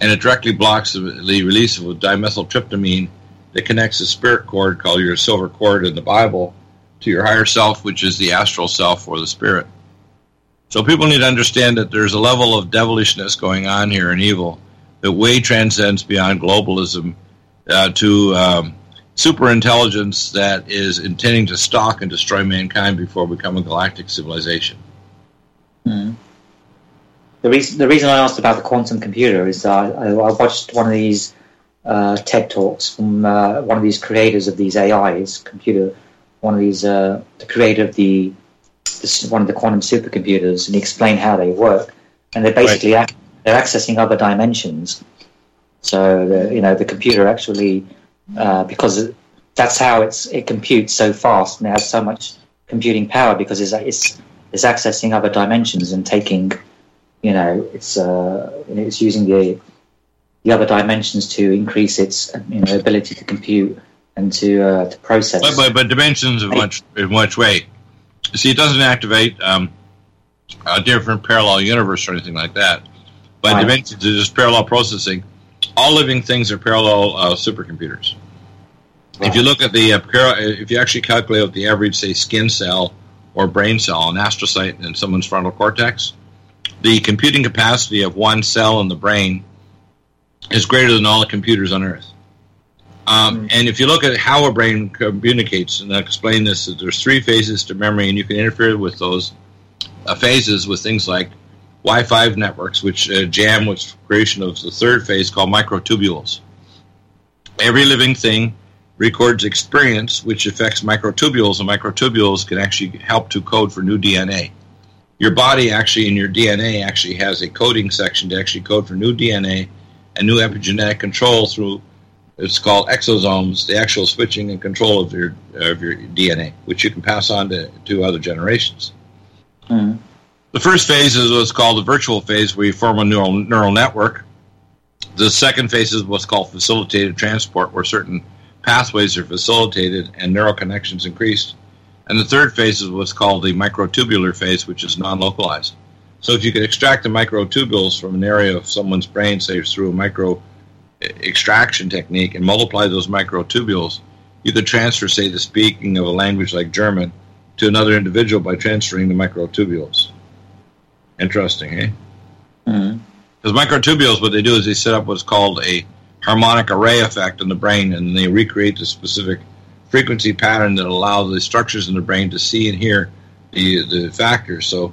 And it directly blocks the release of dimethyltryptamine that connects the spirit cord, called your silver cord in the Bible, to your higher self, which is the astral self or the spirit. So people need to understand that there's a level of devilishness going on here and evil that way transcends beyond globalism to super intelligence that is intending to stalk and destroy mankind before we become a galactic civilization. Mm. The reason I asked about the quantum computer is I watched one of these TED Talks from one of these creators of these AIs, the creator of one of the quantum supercomputers, and he explained how they work. And they're basically they're accessing other dimensions. So the computer actually, because that's how it computes so fast and it has so much computing power, because it's accessing other dimensions and taking, it's using the other dimensions to increase its ability to compute and to process. But dimensions in which way? See, it doesn't activate a different parallel universe or anything like that. But dimensions is just parallel processing. All living things are parallel supercomputers. Right. If you look at if you actually calculate what the average, say, skin cell or brain cell, an astrocyte in someone's frontal cortex, the computing capacity of one cell in the brain is greater than all the computers on Earth. And if you look at how a brain communicates, and I'll explain this, that there's three phases to memory, and you can interfere with those phases with things like Wi-Fi networks, which jam with creation of the third phase called microtubules. Every living thing records experience, which affects microtubules, and microtubules can actually help to code for new DNA. Your body actually, and your DNA actually has a coding section to actually code for new DNA and new epigenetic control through, it's called exosomes, the actual switching and control of your DNA, which you can pass on to other generations. Mm. The first phase is what's called the virtual phase, where you form a neural network. The second phase is what's called facilitated transport, where certain pathways are facilitated and neural connections increased. And the third phase is what's called the microtubular phase, which is non-localized. So if you could extract the microtubules from an area of someone's brain, say through a micro-extraction technique, and multiply those microtubules, you could transfer, say, the speaking of a language like German to another individual by transferring the microtubules. Interesting, eh? Mm-hmm. Because microtubules, what they do is they set up what's called a harmonic array effect in the brain, and they recreate the specific frequency pattern that allows the structures in the brain to see and hear the factors. So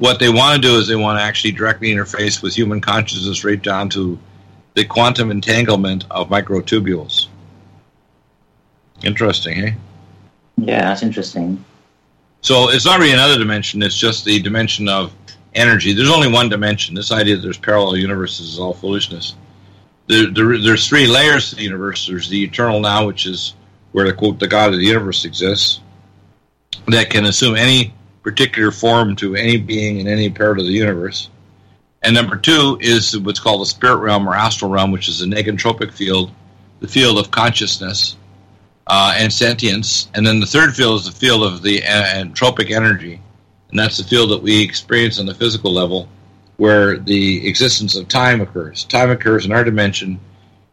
what they want to do is they want to actually directly interface with human consciousness right down to the quantum entanglement of microtubules. Interesting, eh? Yeah, that's interesting. So it's not really another dimension, it's just the dimension of energy. There's only one dimension. This idea that there's parallel universes is all foolishness. There's three layers to the universe. There's the eternal now, which is where the quote the God of the universe exists, that can assume any particular form to any being in any part of the universe. And number two is what's called the spirit realm or astral realm, which is an negentropic field, the field of consciousness and sentience. And then the third field is the field of the entropic energy, and that's the field that we experience on the physical level where the existence of time occurs. Time occurs in our dimension.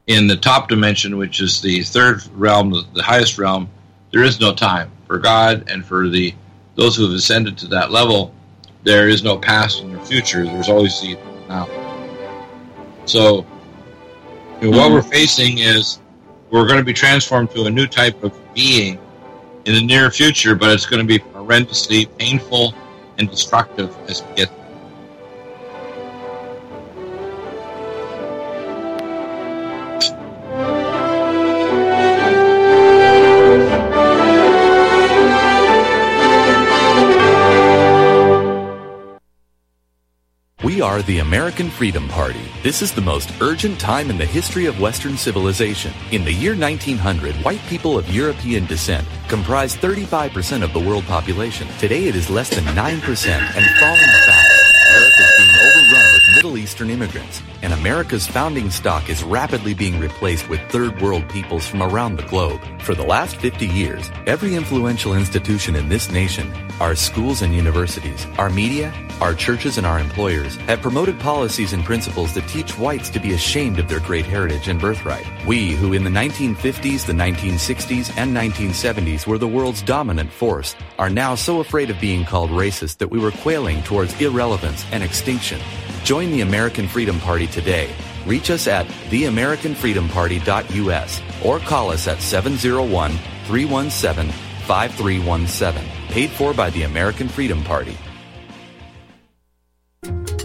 In the top dimension, which is the third realm, the highest realm, there is no time. For God and for those who have ascended to that level, there is no past and no future. There's always the now. So what we're facing is we're going to be transformed to a new type of being in the near future, but it's going to be horrendously painful and destructive as we get there. We are the American Freedom Party. This is the most urgent time in the history of Western civilization. In the year 1900, white people of European descent comprised 35% of the world population. Today it is less than 9% and falling fast. Europe is being overrun with Middle Eastern immigrants, and America's founding stock is rapidly being replaced with third world peoples from around the globe. For the last 50 years, every influential institution in this nation, our schools and universities, our media, our churches and our employers have promoted policies and principles that teach whites to be ashamed of their great heritage and birthright. We, who in the 1950s, the 1960s, and 1970s were the world's dominant force, are now so afraid of being called racist that we were quailing towards irrelevance and extinction. Join the American Freedom Party today. Reach us at theamericanfreedomparty.us or call us at 701-317-5317. Paid for by the American Freedom Party.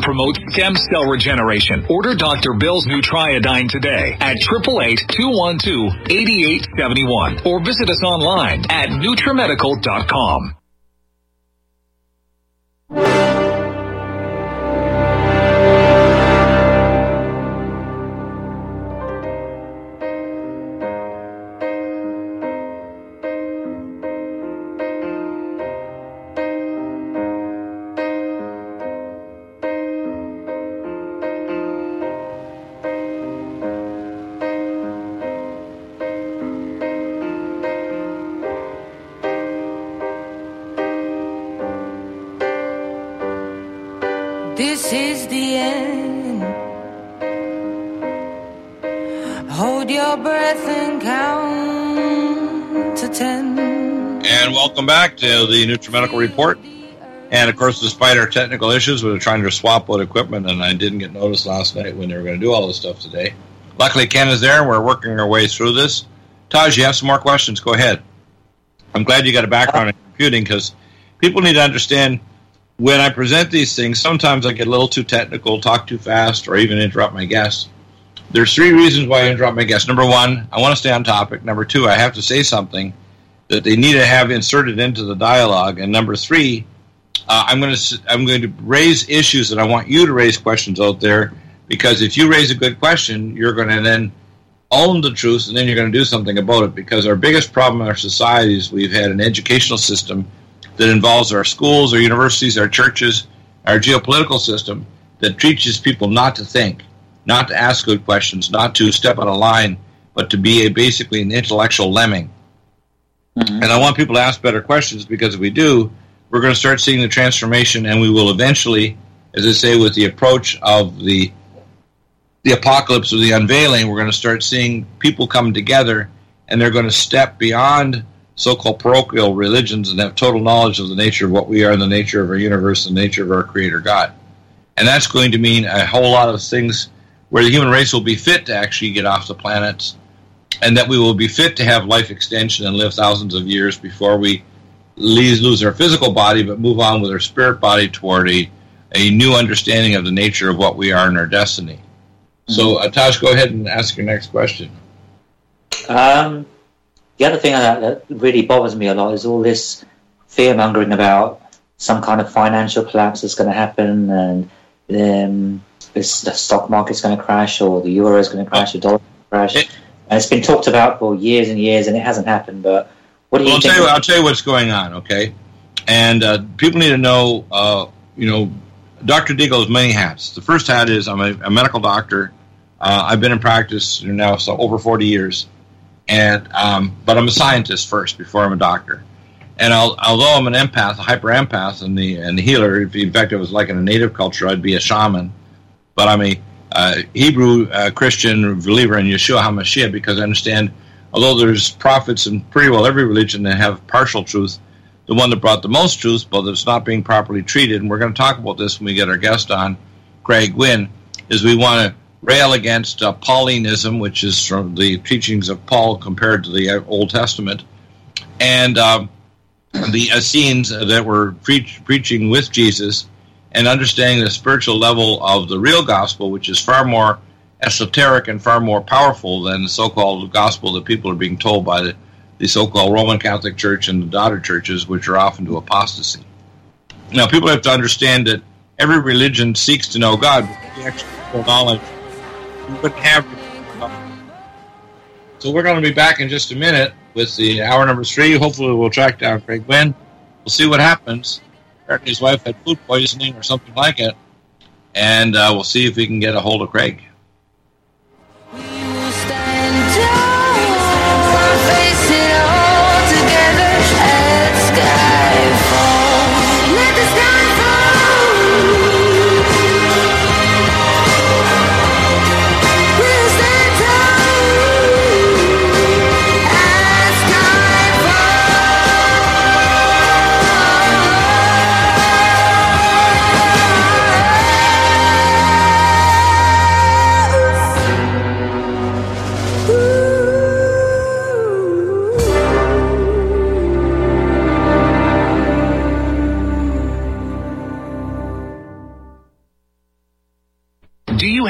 promotes stem cell regeneration. Order Dr. Bill's Nutriodine today at 888-212-8871 or visit us online at NutriMedical.com. Welcome back to the NutriMedical Report. And of course, despite our technical issues, we were trying to swap out equipment, and I didn't get noticed last night when they were going to do all this stuff today. Luckily, Ken is there, and we're working our way through this. Taj, you have some more questions. Go ahead. I'm glad you got a background in computing, because people need to understand when I present these things, sometimes I get a little too technical, talk too fast, or even interrupt my guests. There's three reasons why I interrupt my guests. Number one, I want to stay on topic. Number two, I have to say something that they need to have inserted into the dialogue. And number three, I'm going to raise issues that I want you to raise questions out there, because if you raise a good question, you're going to then own the truth, and then you're going to do something about it. Because our biggest problem in our society is we've had an educational system that involves our schools, our universities, our churches, our geopolitical system that teaches people not to think, not to ask good questions, not to step on a line, but to be basically an intellectual lemming. Mm-hmm. And I want people to ask better questions, because if we do, we're going to start seeing the transformation, and we will eventually, as I say, with the approach of the apocalypse or the unveiling, we're going to start seeing people come together, and they're going to step beyond so-called parochial religions and have total knowledge of the nature of what we are, and the nature of our universe, and the nature of our Creator God. And that's going to mean a whole lot of things where the human race will be fit to actually get off the planets, and that we will be fit to have life extension and live thousands of years before we lose our physical body, but move on with our spirit body toward a new understanding of the nature of what we are and our destiny. So, Tosh, go ahead and ask your next question. The other thing that really bothers me a lot is all this fear-mongering about some kind of financial collapse that's going to happen, and the stock market's going to crash, or the euro is going to crash, the dollar crash. And it's been talked about for years and years, and it hasn't happened. But what do you think? I'll tell you what's going on, okay? And people need to know, Dr. Deagle has many hats. The first hat is I'm a medical doctor. I've been in practice now over 40 years. And but I'm a scientist first before I'm a doctor. And although I'm an empath, a hyper-empath, and the healer, in fact, it was like in a native culture, I'd be a shaman. But I'm a Hebrew Christian believer in Yeshua HaMashiach, because I understand, although there's prophets in pretty well every religion that have partial truth, the one that brought the most truth, but it's not being properly treated, and we're going to talk about this when we get our guest on, Craig Wynn, is we want to rail against Paulinism, which is from the teachings of Paul compared to the Old Testament, and the Essenes that were preaching with Jesus, and understanding the spiritual level of the real gospel, which is far more esoteric and far more powerful than the so-called gospel that people are being told by the so-called Roman Catholic Church and the daughter churches, which are off into apostasy. Now, people have to understand that every religion seeks to know God, but the actual knowledge you wouldn't have. So we're going to be back in just a minute with the hour number 3. Hopefully we'll track down Craig Wynn. We'll see what happens. Apparently his wife had food poisoning or something like it, and we'll see if we can get a hold of Craig.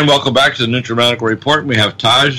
And welcome back to the Nootronomical Report. We have Taj